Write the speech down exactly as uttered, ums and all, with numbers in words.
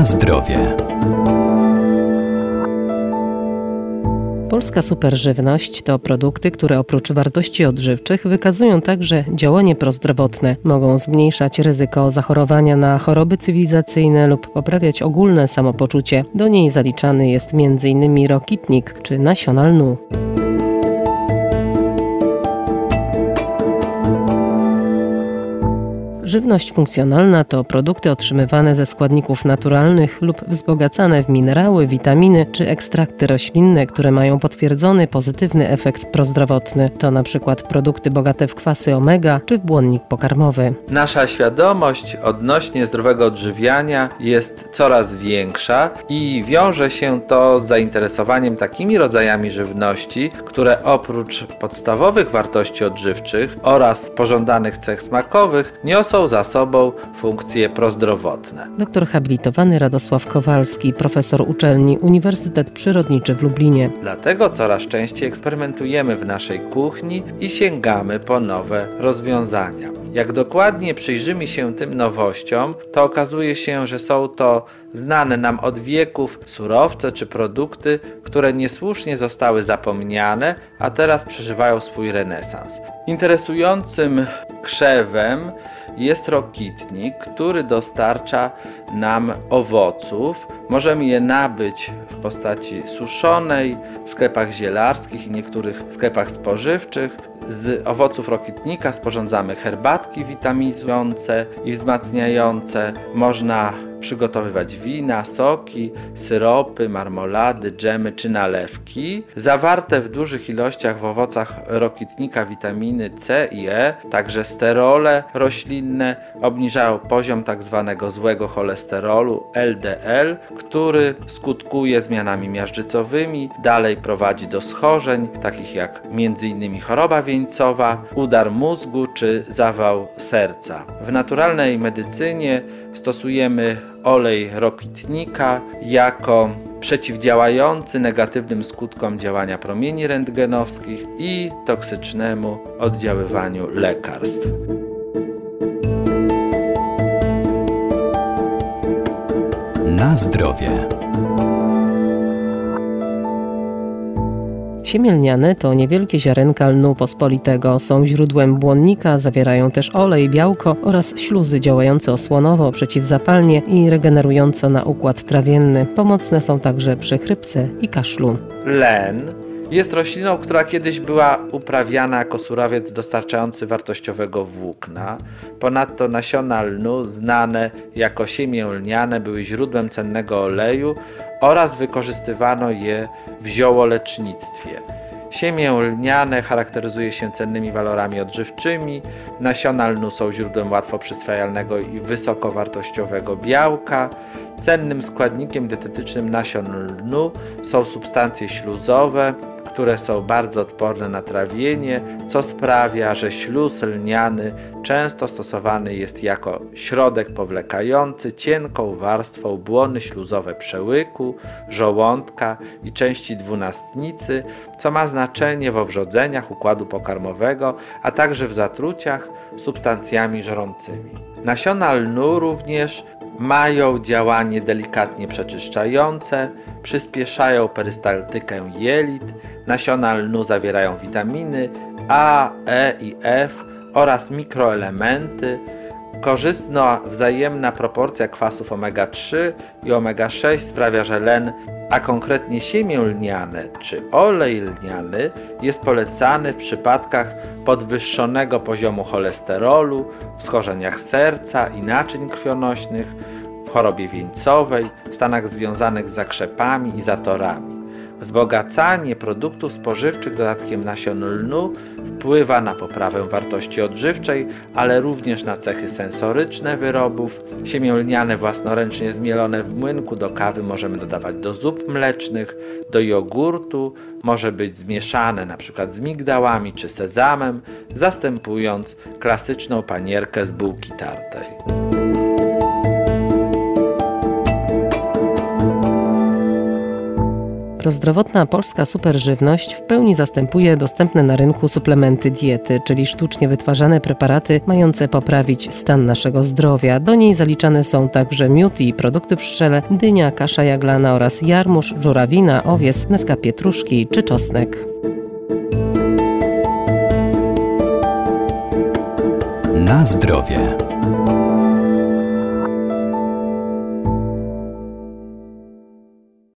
Na zdrowie. Polska superżywność to produkty, które oprócz wartości odżywczych wykazują także działanie prozdrowotne. Mogą zmniejszać ryzyko zachorowania na choroby cywilizacyjne lub poprawiać ogólne samopoczucie. Do niej zaliczany jest między innymi rokitnik czy nasiona lnu. Żywność funkcjonalna to produkty otrzymywane ze składników naturalnych lub wzbogacane w minerały, witaminy czy ekstrakty roślinne, które mają potwierdzony pozytywny efekt prozdrowotny. To na przykład produkty bogate w kwasy omega czy w błonnik pokarmowy. Nasza świadomość odnośnie zdrowego odżywiania jest coraz większa i wiąże się to z zainteresowaniem takimi rodzajami żywności, które oprócz podstawowych wartości odżywczych oraz pożądanych cech smakowych niosą za sobą funkcje prozdrowotne. Doktor habilitowany Radosław Kowalski, profesor uczelni Uniwersytet Przyrodniczy w Lublinie. Dlatego coraz częściej eksperymentujemy w naszej kuchni i sięgamy po nowe rozwiązania. Jak dokładnie przyjrzymy się tym nowościom, to okazuje się, że są to znane nam od wieków surowce czy produkty, które niesłusznie zostały zapomniane, a teraz przeżywają swój renesans. Interesującym krzewem jest rokitnik, który dostarcza nam owoców. Możemy je nabyć w postaci suszonej, w sklepach zielarskich i niektórych sklepach spożywczych. Z owoców rokitnika sporządzamy herbatki witamizujące i wzmacniające. Można przygotowywać wina, soki, syropy, marmolady, dżemy czy nalewki. Zawarte w dużych ilościach w owocach rokitnika witaminy C i E, także sterole roślinne obniżają poziom tzw. złego cholesterolu L D L, który skutkuje zmianami miażdżycowymi, dalej prowadzi do schorzeń takich jak między innymi choroba wieńcowa, udar mózgu czy zawał serca. W naturalnej medycynie stosujemy olej rokitnika jako przeciwdziałający negatywnym skutkom działania promieni rentgenowskich i toksycznemu oddziaływaniu lekarstw. Na zdrowie. Siemielniane to niewielkie ziarenka lnu pospolitego. Są źródłem błonnika, zawierają też olej, białko oraz śluzy działające osłonowo, przeciwzapalnie i regenerująco na układ trawienny. Pomocne są także przy chrypce i kaszlu. Len jest rośliną, która kiedyś była uprawiana jako surowiec dostarczający wartościowego włókna. Ponadto nasiona lnu, znane jako siemię lniane, były źródłem cennego oleju oraz wykorzystywano je w ziołolecznictwie. Siemię lniane charakteryzuje się cennymi walorami odżywczymi, nasiona lnu są źródłem łatwo przyswajalnego i wysokowartościowego białka. Cennym składnikiem dietetycznym nasion lnu są substancje śluzowe, które są bardzo odporne na trawienie, co sprawia, że śluz lniany często stosowany jest jako środek powlekający cienką warstwą błony śluzowe przełyku, żołądka i części dwunastnicy, co ma znaczenie w owrzodzeniach układu pokarmowego, a także w zatruciach substancjami żrącymi. Nasiona lnu również mają działanie delikatnie przeczyszczające, przyspieszają perystaltykę jelit. Nasiona lnu zawierają witaminy A, E i F oraz mikroelementy. Korzystna wzajemna proporcja kwasów omega trzy i omega sześć sprawia, że len, a konkretnie siemię lniane czy olej lniany, jest polecany w przypadkach podwyższonego poziomu cholesterolu, w schorzeniach serca i naczyń krwionośnych, w chorobie wieńcowej, stanach związanych z zakrzepami i zatorami. Wzbogacanie produktów spożywczych dodatkiem nasion lnu wpływa na poprawę wartości odżywczej, ale również na cechy sensoryczne wyrobów. Siemię lniane własnoręcznie zmielone w młynku do kawy możemy dodawać do zup mlecznych, do jogurtu, może być zmieszane np. z migdałami czy sezamem, zastępując klasyczną panierkę z bułki tartej. Prozdrowotna polska superżywność w pełni zastępuje dostępne na rynku suplementy diety, czyli sztucznie wytwarzane preparaty mające poprawić stan naszego zdrowia. Do niej zaliczane są także miód i produkty pszczele, dynia, kasza jaglana oraz jarmuż, żurawina, owies, nerka pietruszki czy czosnek. Na zdrowie.